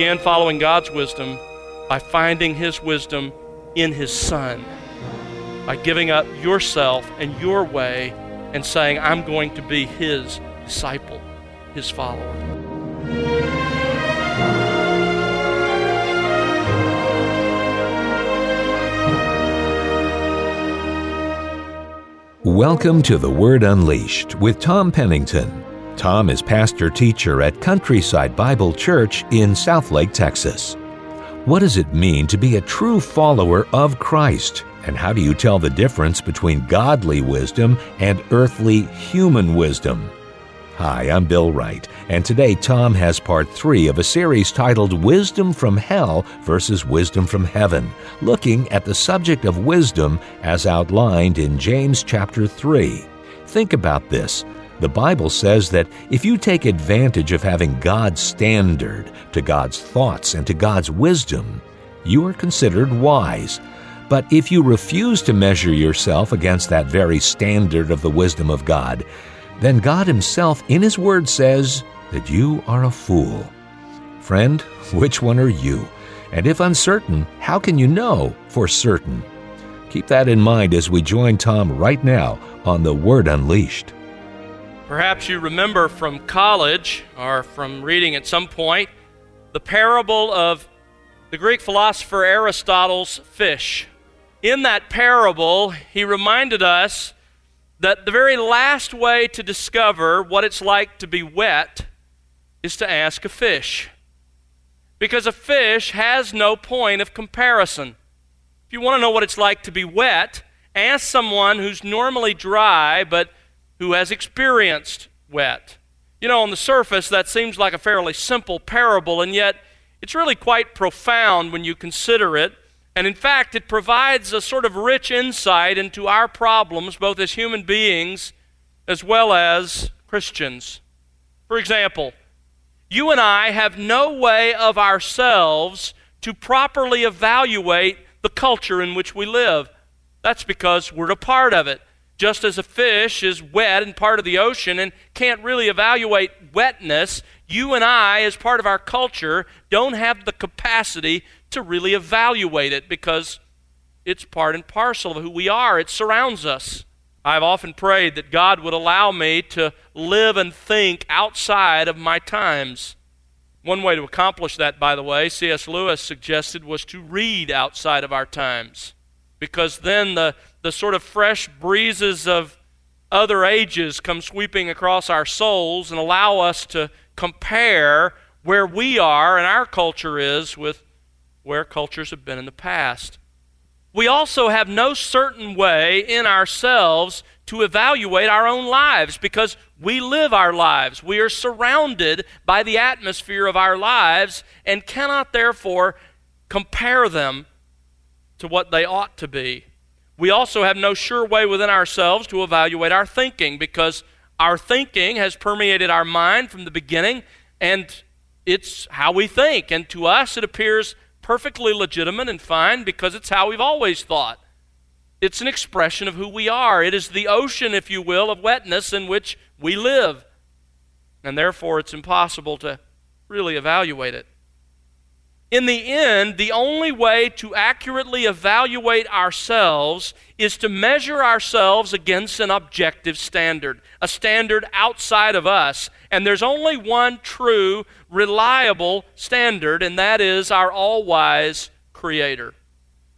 began following God's wisdom by finding his wisdom in his Son, by giving up yourself and your way and saying, I'm going to be his disciple, his follower. Welcome to The Word Unleashed with Tom Pennington. Tom is pastor-teacher at Countryside Bible Church in Southlake, Texas. What does it mean to be a true follower of Christ? And how do you tell the difference between godly wisdom and earthly human wisdom? Hi, I'm Bill Wright, and today Tom has part 3 of a series titled Wisdom from Hell versus Wisdom from Heaven, looking at the subject of wisdom as outlined in James chapter 3. Think about this. The Bible says that if you take advantage of having God's standard to God's thoughts and to God's wisdom, you are considered wise. But if you refuse to measure yourself against that very standard of the wisdom of God, then God himself in his word says that you are a fool. Friend, which one are you? And if uncertain, how can you know for certain? Keep that in mind as we join Tom right now on The Word Unleashed. Perhaps you remember from college or from reading at some point the parable of the Greek philosopher Aristotle's fish. In that parable, he reminded us that the very last way to discover what it's like to be wet is to ask a fish, because a fish has no point of comparison. If you want to know what it's like to be wet, ask someone who's normally dry but who has experienced wet. You know, on the surface, that seems like a fairly simple parable, and yet it's really quite profound when you consider it. And in fact, it provides a sort of rich insight into our problems, both as human beings as well as Christians. For example, you and I have no way of ourselves to properly evaluate the culture in which we live. That's because we're a part of it. Just as a fish is wet and part of the ocean and can't really evaluate wetness, you and I, as part of our culture, don't have the capacity to really evaluate it because it's part and parcel of who we are. It surrounds us. I've often prayed that God would allow me to live and think outside of my times. One way to accomplish that, by the way, C.S. Lewis suggested, was to read outside of our times, because then the sort of fresh breezes of other ages come sweeping across our souls and allow us to compare where we are and our culture is with where cultures have been in the past. We also have no certain way in ourselves to evaluate our own lives, because we live our lives. We are surrounded by the atmosphere of our lives and cannot therefore compare them to what they ought to be. We also have no sure way within ourselves to evaluate our thinking, because our thinking has permeated our mind from the beginning, and it's how we think. And to us, it appears perfectly legitimate and fine because it's how we've always thought. It's an expression of who we are. It is the ocean, if you will, of wetness in which we live. And therefore, it's impossible to really evaluate it. In the end, the only way to accurately evaluate ourselves is to measure ourselves against an objective standard, a standard outside of us. And there's only one true, reliable standard, and that is our all-wise Creator.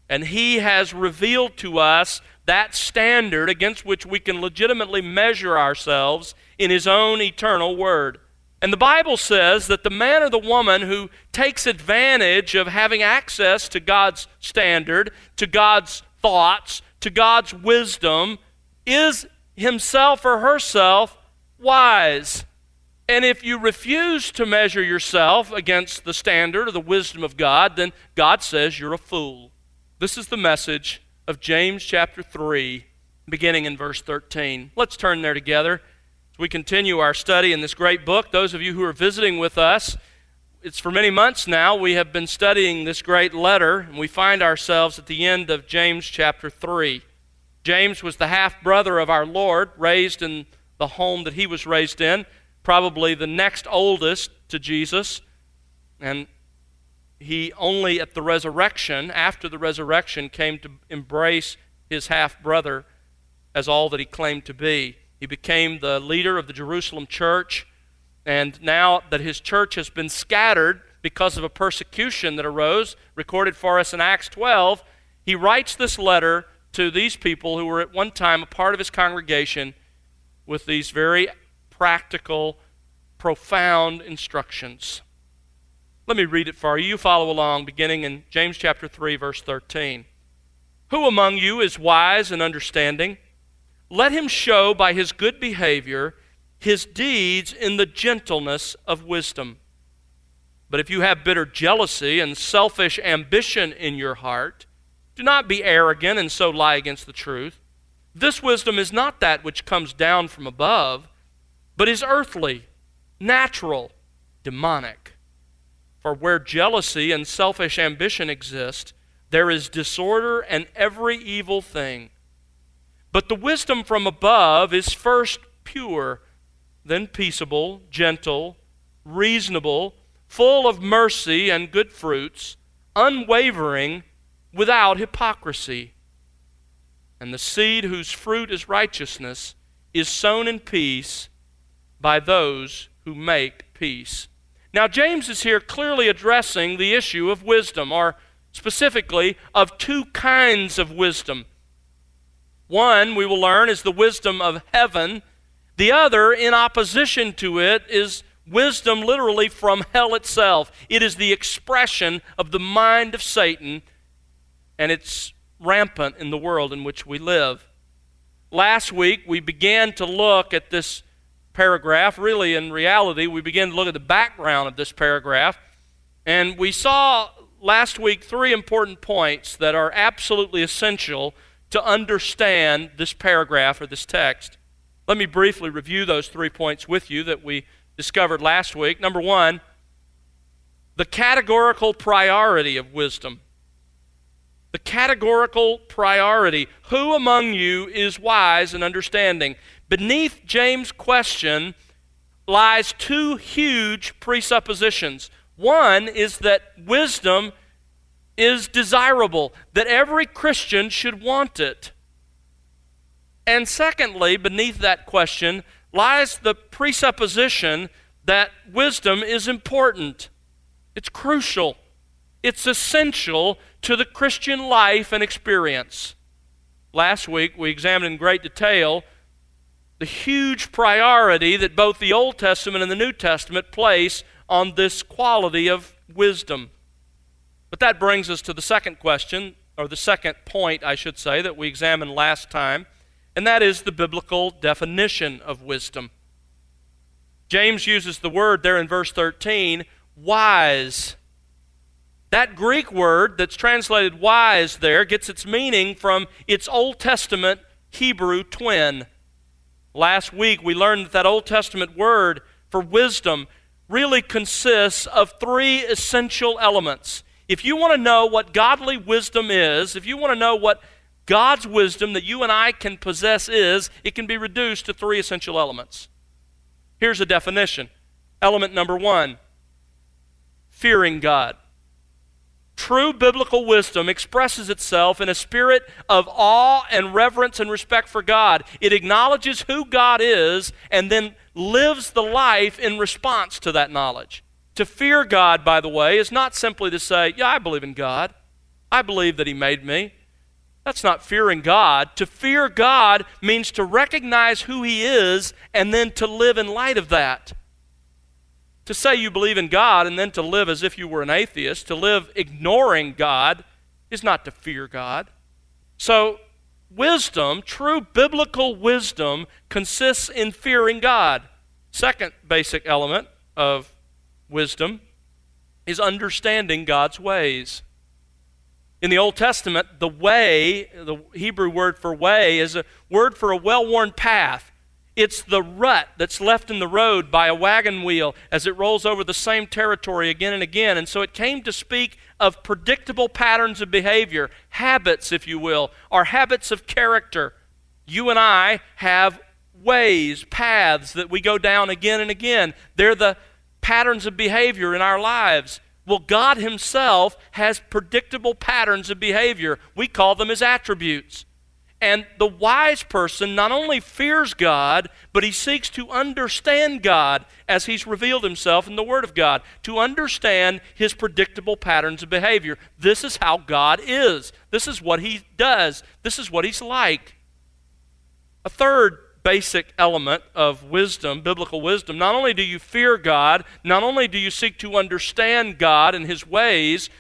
And He has revealed to us that standard against which we can legitimately measure ourselves in His own eternal Word. And the Bible says that the man or the woman who takes advantage of having access to God's standard, to God's thoughts, to God's wisdom, is himself or herself wise. And if you refuse to measure yourself against the standard or the wisdom of God, then God says you're a fool. This is the message of James chapter 3, beginning in verse 13. Let's turn there together. As we continue our study in this great book, those of you who are visiting with us, it's for many months now we have been studying this great letter, and we find ourselves at the end of James chapter 3. James was the half-brother of our Lord, raised in the home that he was raised in, probably the next oldest to Jesus. And he only at the resurrection, after the resurrection, came to embrace his half-brother as all that he claimed to be. He became the leader of the Jerusalem church, and now that his church has been scattered because of a persecution that arose, recorded for us in Acts 12, he writes this letter to these people who were at one time a part of his congregation with these very practical, profound instructions. Let me read it for you. You follow along, beginning in James chapter 3, verse 13. Who among you is wise and understanding? Let him show by his good behavior his deeds in the gentleness of wisdom. But if you have bitter jealousy and selfish ambition in your heart, do not be arrogant and so lie against the truth. This wisdom is not that which comes down from above, but is earthly, natural, demonic. For where jealousy and selfish ambition exist, there is disorder and every evil thing. But the wisdom from above is first pure, then peaceable, gentle, reasonable, full of mercy and good fruits, unwavering, without hypocrisy. And the seed whose fruit is righteousness is sown in peace by those who make peace. Now, James is here clearly addressing the issue of wisdom, or specifically of two kinds of wisdom. One, we will learn, is the wisdom of heaven. The other, in opposition to it, is wisdom literally from hell itself. It is the expression of the mind of Satan, and it's rampant in the world in which we live. Last week, we began to look at this paragraph. Really, in reality, we began to look at the background of this paragraph, and we saw last week three important points that are absolutely essential to understand this paragraph or this text. Let me briefly review those 3 points with you that we discovered last week. Number one, the categorical priority of wisdom. The categorical priority. Who among you is wise and understanding? Beneath James' question lies two huge presuppositions. One is that wisdom is desirable, that every Christian should want it. And secondly, beneath that question lies the presupposition that wisdom is important. It's crucial. It's essential to the Christian life and experience. Last week, we examined in great detail the huge priority that both the Old Testament and the New Testament place on this quality of wisdom. But that brings us to the second question, or the second point, I should say, that we examined last time, and that is the biblical definition of wisdom. James uses the word there in verse 13, wise. That Greek word that's translated wise there gets its meaning from its Old Testament Hebrew twin. Last week we learned that Old Testament word for wisdom really consists of three essential elements. If you want to know what godly wisdom is, if you want to know what God's wisdom that you and I can possess is, it can be reduced to three essential elements. Here's a definition. Element number one, fearing God. True biblical wisdom expresses itself in a spirit of awe and reverence and respect for God. It acknowledges who God is and then lives the life in response to that knowledge. To fear God, by the way, is not simply to say, yeah, I believe in God. I believe that He made me. That's not fearing God. To fear God means to recognize who He is and then to live in light of that. To say you believe in God and then to live as if you were an atheist, to live ignoring God, is not to fear God. So wisdom, true biblical wisdom, consists in fearing God. Second basic element of wisdom is understanding God's ways. In the Old Testament, the way, the Hebrew word for way, is a word for a well-worn path. It's the rut that's left in the road by a wagon wheel as it rolls over the same territory again and again. And so it came to speak of predictable patterns of behavior, habits, if you will, or habits of character. You and I have ways, paths that we go down again and again. They're the patterns of behavior in our lives. Well, God himself has predictable patterns of behavior. We call them his attributes. And the wise person not only fears God, but he seeks to understand God as he's revealed himself in the Word of God, to understand his predictable patterns of behavior. This is how God is. This is what he does. This is what he's like. A third basic element of wisdom, biblical wisdom, not only do you fear God, not only do you seek to understand God and his ways,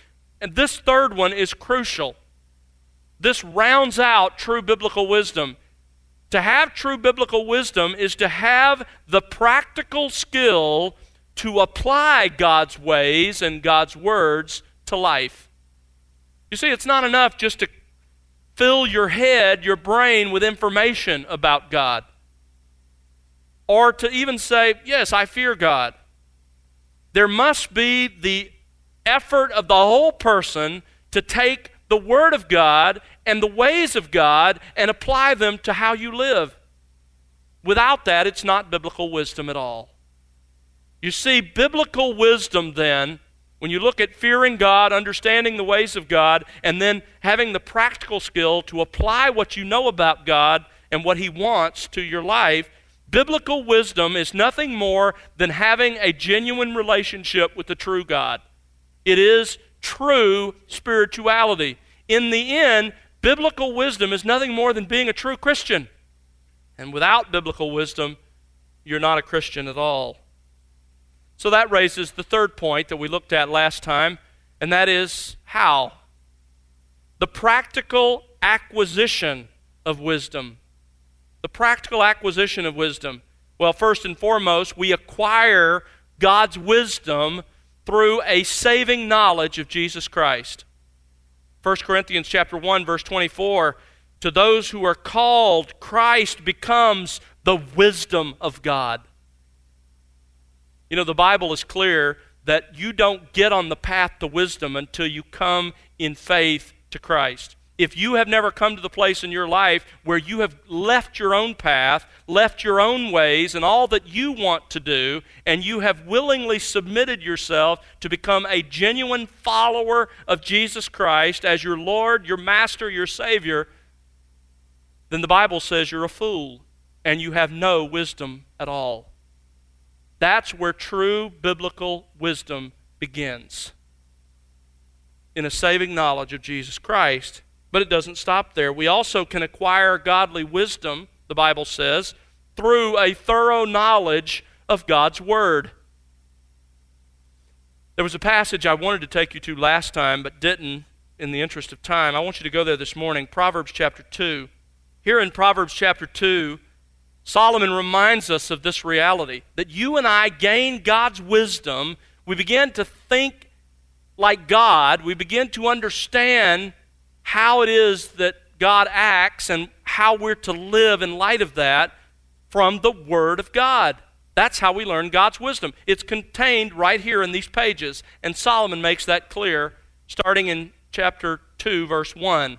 and this third one is crucial. This rounds out true biblical wisdom. To have true biblical wisdom is to have the practical skill to apply God's ways and God's words to life. You see, it's not enough just to fill your head, your brain, with information about God. Or to even say, yes, I fear God. There must be the effort of the whole person to take the Word of God and the ways of God and apply them to how you live. Without that, it's not biblical wisdom at all. You see, biblical wisdom then, when you look at fearing God, understanding the ways of God, and then having the practical skill to apply what you know about God and what he wants to your life, biblical wisdom is nothing more than having a genuine relationship with the true God. It is true spirituality. In the end, biblical wisdom is nothing more than being a true Christian. And without biblical wisdom, you're not a Christian at all. So that raises the third point that we looked at last time, and that is how? The practical acquisition of wisdom. The practical acquisition of wisdom. Well, first and foremost, we acquire God's wisdom through a saving knowledge of Jesus Christ. 1 Corinthians chapter 1, verse 24, to those who are called, Christ becomes the wisdom of God. You know, the Bible is clear that you don't get on the path to wisdom until you come in faith to Christ. If you have never come to the place in your life where you have left your own path, left your own ways and all that you want to do, and you have willingly submitted yourself to become a genuine follower of Jesus Christ as your Lord, your Master, your Savior, then the Bible says you're a fool and you have no wisdom at all. That's where true biblical wisdom begins, in a saving knowledge of Jesus Christ. But it doesn't stop there. We also can acquire godly wisdom, the Bible says, through a thorough knowledge of God's Word. There was a passage I wanted to take you to last time, but didn't in the interest of time. I want you to go there this morning, Proverbs chapter 2. Here in Proverbs chapter 2, Solomon reminds us of this reality, that you and I gain God's wisdom. We begin to think like God. We begin to understand how it is that God acts and how we're to live in light of that from the Word of God. That's how we learn God's wisdom. It's contained right here in these pages, and Solomon makes that clear starting in chapter 2, verse 1.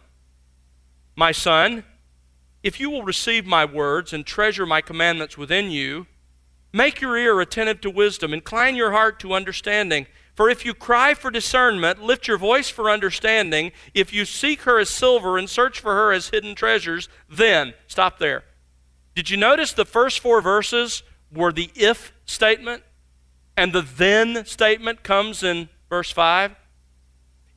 My son, if you will receive my words and treasure my commandments within you, make your ear attentive to wisdom, incline your heart to understanding. For if you cry for discernment, lift your voice for understanding. If you seek her as silver and search for her as hidden treasures, then. Stop there. Did you notice the first four verses were the if statement, and the then statement comes in verse 5?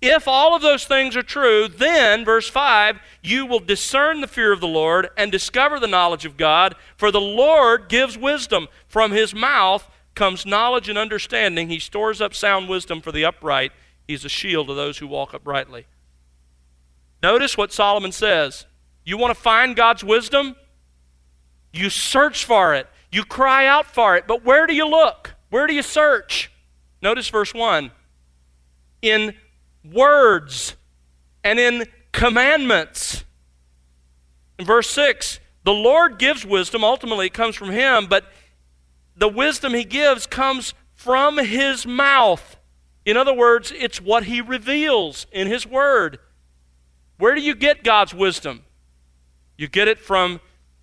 If all of those things are true, then, verse 5, you will discern the fear of the Lord and discover the knowledge of God, for the Lord gives wisdom. From his mouth comes knowledge and understanding. He stores up sound wisdom for the upright. He's a shield to those who walk uprightly. Notice what Solomon says. You want to find God's wisdom? You search for it. You cry out for it. But where do you look? Where do you search? Notice verse 1. In words and in commandments. In verse 6, the Lord gives wisdom. Ultimately, it comes from him, but the wisdom he gives comes from his mouth. In other words, it's what he reveals in his word. Where do you get God's wisdom? You get it from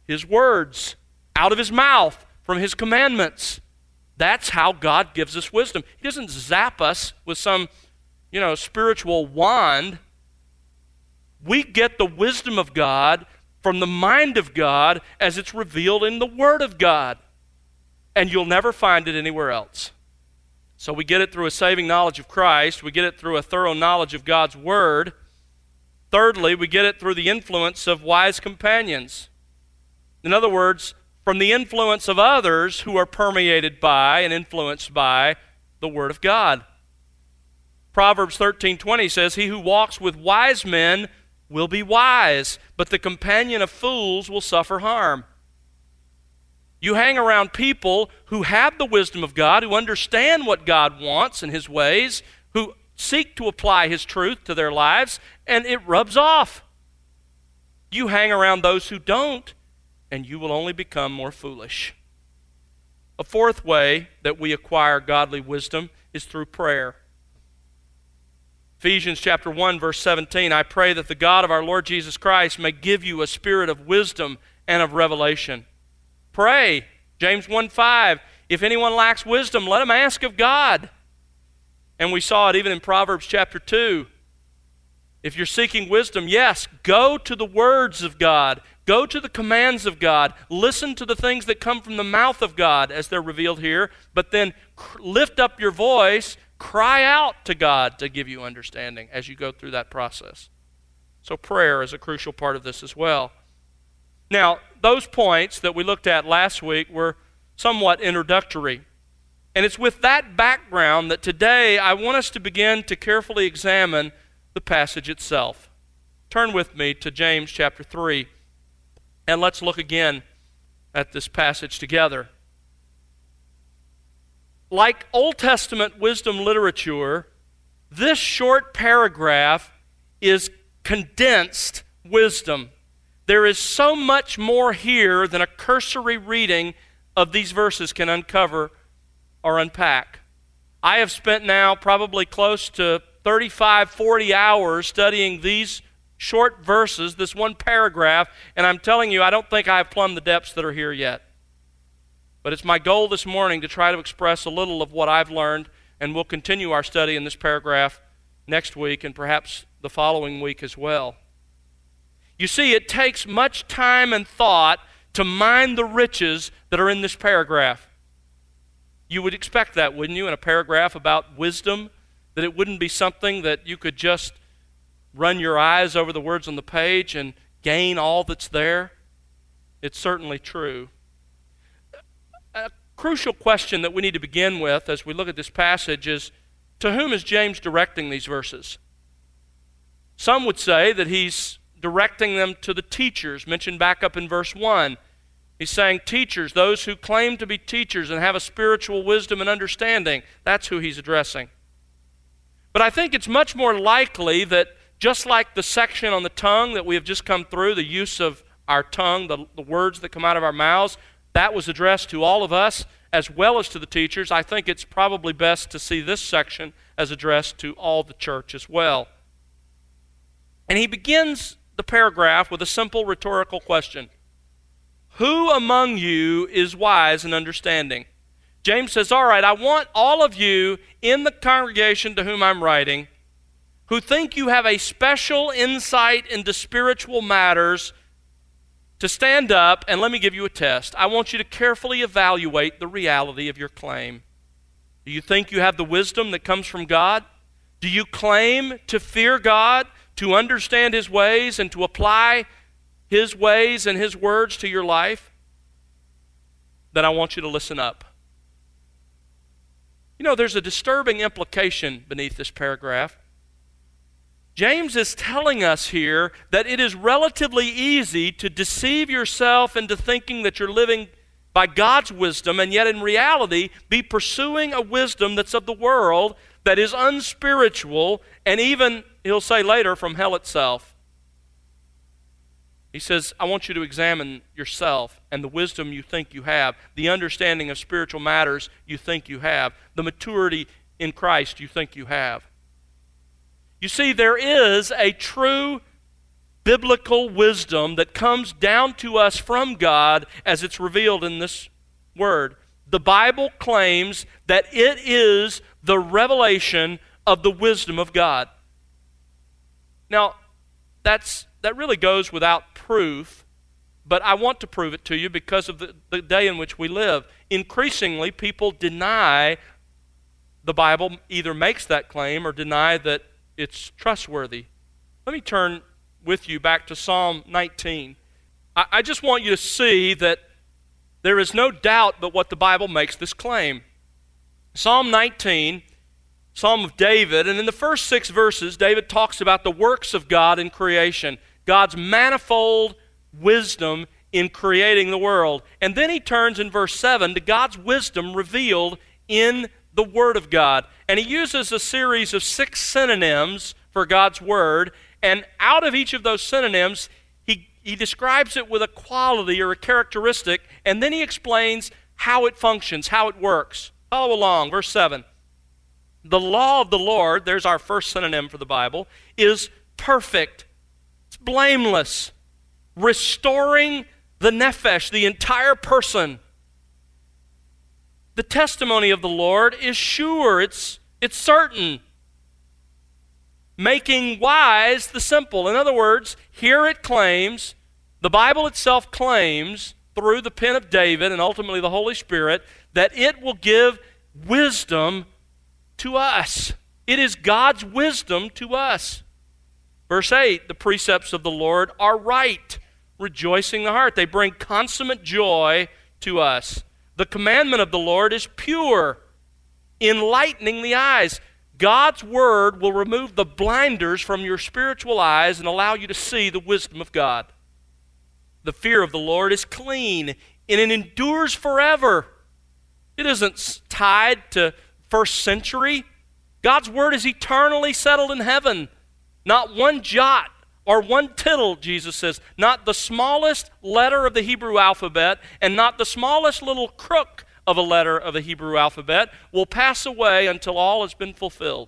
his words, out of his mouth, from his commandments. That's how God gives us wisdom. He doesn't zap us with some, spiritual wand. We get the wisdom of God from the mind of God as it's revealed in the Word of God. And you'll never find it anywhere else. So we get it through a saving knowledge of Christ. We get it through a thorough knowledge of God's Word. Thirdly, we get it through the influence of wise companions. In other words, from the influence of others who are permeated by and influenced by the Word of God. Proverbs 13:20 says, "He who walks with wise men will be wise, but the companion of fools will suffer harm." You hang around people who have the wisdom of God, who understand what God wants and His ways, who seek to apply His truth to their lives, and it rubs off. You hang around those who don't, and you will only become more foolish. A fourth way that we acquire godly wisdom is through prayer. Ephesians chapter 1, verse 17, "I pray that the God of our Lord Jesus Christ may give you a spirit of wisdom and of revelation." Pray. James 1:5, "If anyone lacks wisdom, let him ask of God." And we saw it even in Proverbs chapter 2. If you're seeking wisdom, yes, go to the words of God. Go to the commands of God. Listen to the things that come from the mouth of God as they're revealed here, but then lift up your voice, cry out to God to give you understanding as you go through that process. So prayer is a crucial part of this as well. Now, those points that we looked at last week were somewhat introductory. And it's with that background that today I want us to begin to carefully examine the passage itself. Turn with me to James chapter 3. And let's look again at this passage together. Like Old Testament wisdom literature, this short paragraph is condensed wisdom. There is so much more here than a cursory reading of these verses can uncover or unpack. I have spent now probably close to 35, 40 hours studying these short verses, this one paragraph, and I'm telling you, I don't think I've plumbed the depths that are here yet. But it's my goal this morning to try to express a little of what I've learned, and we'll continue our study in this paragraph next week and perhaps the following week as well. You see, it takes much time and thought to mine the riches that are in this paragraph. You would expect that, wouldn't you, in a paragraph about wisdom, that it wouldn't be something that you could just run your eyes over the words on the page and gain all that's there? It's certainly true. A crucial question that we need to begin with as we look at this passage is, to whom is James directing these verses? Some would say that he's directing them to the teachers, mentioned back up in verse 1. He's saying teachers, those who claim to be teachers and have a spiritual wisdom and understanding, that's who he's addressing. But I think it's much more likely that just like the section on the tongue that we have just come through, the use of our tongue, the words that come out of our mouths, that was addressed to all of us as well as to the teachers. I think it's probably best to see this section as addressed to all the church as well. And he begins the paragraph with a simple rhetorical question. Who among you is wise and understanding? James says, all right, I want all of you in the congregation to whom I'm writing who think you have a special insight into spiritual matters to stand up and let me give you a test. I want you to carefully evaluate the reality of your claim. Do you think you have the wisdom that comes from God? Do you claim to fear God, to understand His ways, and to apply His ways and His words to your life? Then I want you to listen up. There's a disturbing implication beneath this paragraph. James is telling us here that it is relatively easy to deceive yourself into thinking that you're living by God's wisdom and yet in reality be pursuing a wisdom that's of the world, that is unspiritual, and even, he'll say later, from hell itself. He says, I want you to examine yourself and the wisdom you think you have, the understanding of spiritual matters you think you have, the maturity in Christ you think you have. You see, there is a true biblical wisdom that comes down to us from God as it's revealed in this word. the Bible claims that it is the revelation of the wisdom of God. Now, that really goes without proof, but I want to prove it to you because of the day in which we live. Increasingly, people deny the Bible either makes that claim or deny that it's trustworthy. Let me turn with you back to Psalm 19. I just want you to see that there is no doubt but what the Bible makes this claim. Psalm 19, Psalm of David, and in the first 6 verses, David talks about the works of God in creation, God's manifold wisdom in creating the world. And then he turns in verse 7 to God's wisdom revealed in the Word of God. And he uses a series of 6 synonyms for God's Word, and out of each of those synonyms, he describes it with a quality or a characteristic, and then he explains how it functions, how it works. Follow along, verse 7. The law of the Lord, there's our first synonym for the Bible, is perfect. It's blameless, restoring the nephesh, the entire person. The testimony of the Lord is sure, it's certain, making wise the simple. In other words, here it claims, the Bible itself claims through the pen of David and ultimately the Holy Spirit that it will give wisdom to us. It is God's wisdom to us. Verse 8, the precepts of the Lord are right, rejoicing the heart. They bring consummate joy to us. The commandment of the Lord is pure, enlightening the eyes. God's word will remove the blinders from your spiritual eyes and allow you to see the wisdom of God. The fear of the Lord is clean, and it endures forever. It isn't tied to first century. God's word is eternally settled in heaven. Not one jot or one tittle, Jesus says, not the smallest letter of the Hebrew alphabet and not the smallest little crook of a letter of the Hebrew alphabet will pass away until all has been fulfilled.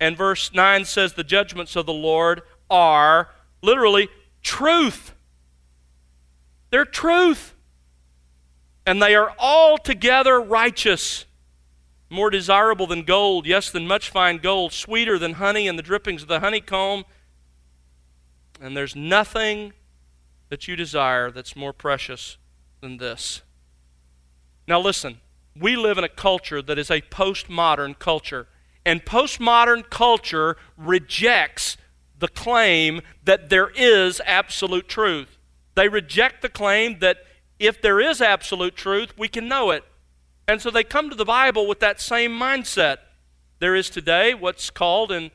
And verse 9 says the judgments of the Lord are literally truth. They're truth. And they are altogether righteous, more desirable than gold, yes, than much fine gold, sweeter than honey and the drippings of the honeycomb. And there's nothing that you desire that's more precious than this. Now listen, we live in a culture that is a postmodern culture, and postmodern culture rejects the claim that there is absolute truth. They reject the claim that if there is absolute truth, we can know it. And so they come to the Bible with that same mindset. There is today what's called in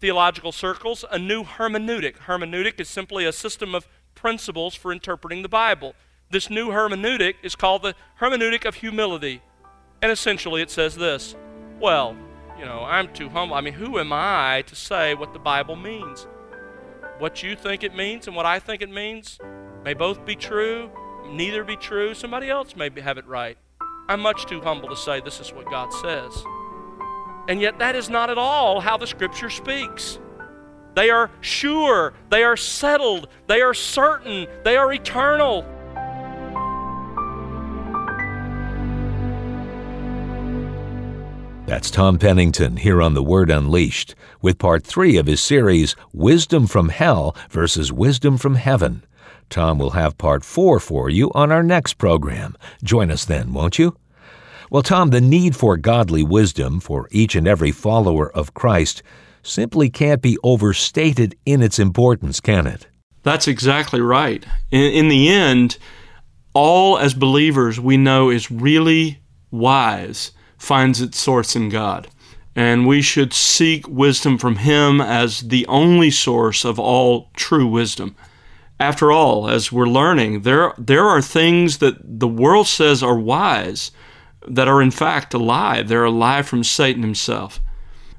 theological circles a new hermeneutic. Hermeneutic is simply a system of principles for interpreting the Bible. This new hermeneutic is called the hermeneutic of humility. And essentially it says this, well, you know, I'm too humble. I mean, who am I to say what the Bible means? What you think it means and what I think it means may both be true, neither be true. Somebody else may have it right. I'm much too humble to say this is what God says. And yet that is not at all how the Scripture speaks. They are sure, they are settled, they are certain, they are eternal. That's Tom Pennington here on The Word Unleashed with part 3 of his series, Wisdom from Hell versus Wisdom from Heaven. Tom will have part 4 for you on our next program. Join us then, won't you? Well, Tom, the need for godly wisdom for each and every follower of Christ simply can't be overstated in its importance, can it? That's exactly right. In the end, all as believers we know is really wise finds its source in God. And we should seek wisdom from Him as the only source of all true wisdom. After all, as we're learning, there are things that the world says are wise that are in fact a lie. They're a lie from Satan himself.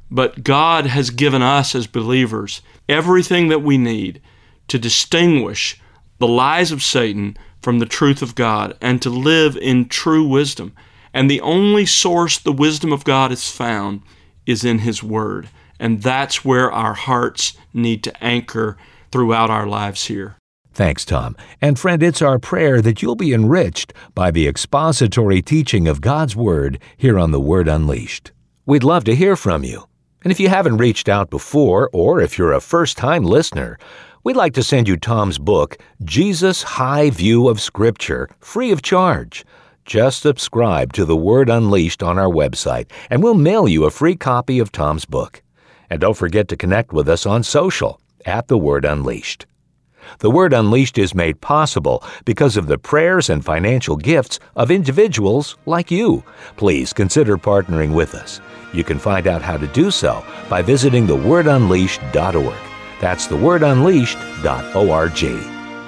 But God has given us as believers everything that we need to distinguish the lies of Satan from the truth of God and to live in true wisdom. And the only source the wisdom of God is found is in His Word. And that's where our hearts need to anchor throughout our lives here. Thanks, Tom. And friend, it's our prayer that you'll be enriched by the expository teaching of God's Word here on The Word Unleashed. We'd love to hear from you. And if you haven't reached out before, or if you're a first-time listener, we'd like to send you Tom's book, Jesus' High View of Scripture, free of charge. Just subscribe to The Word Unleashed on our website, and we'll mail you a free copy of Tom's book. And don't forget to connect with us on social, at The Word Unleashed. The Word Unleashed is made possible because of the prayers and financial gifts of individuals like you. Please consider partnering with us. You can find out how to do so by visiting thewordunleashed.org. That's thewordunleashed.org.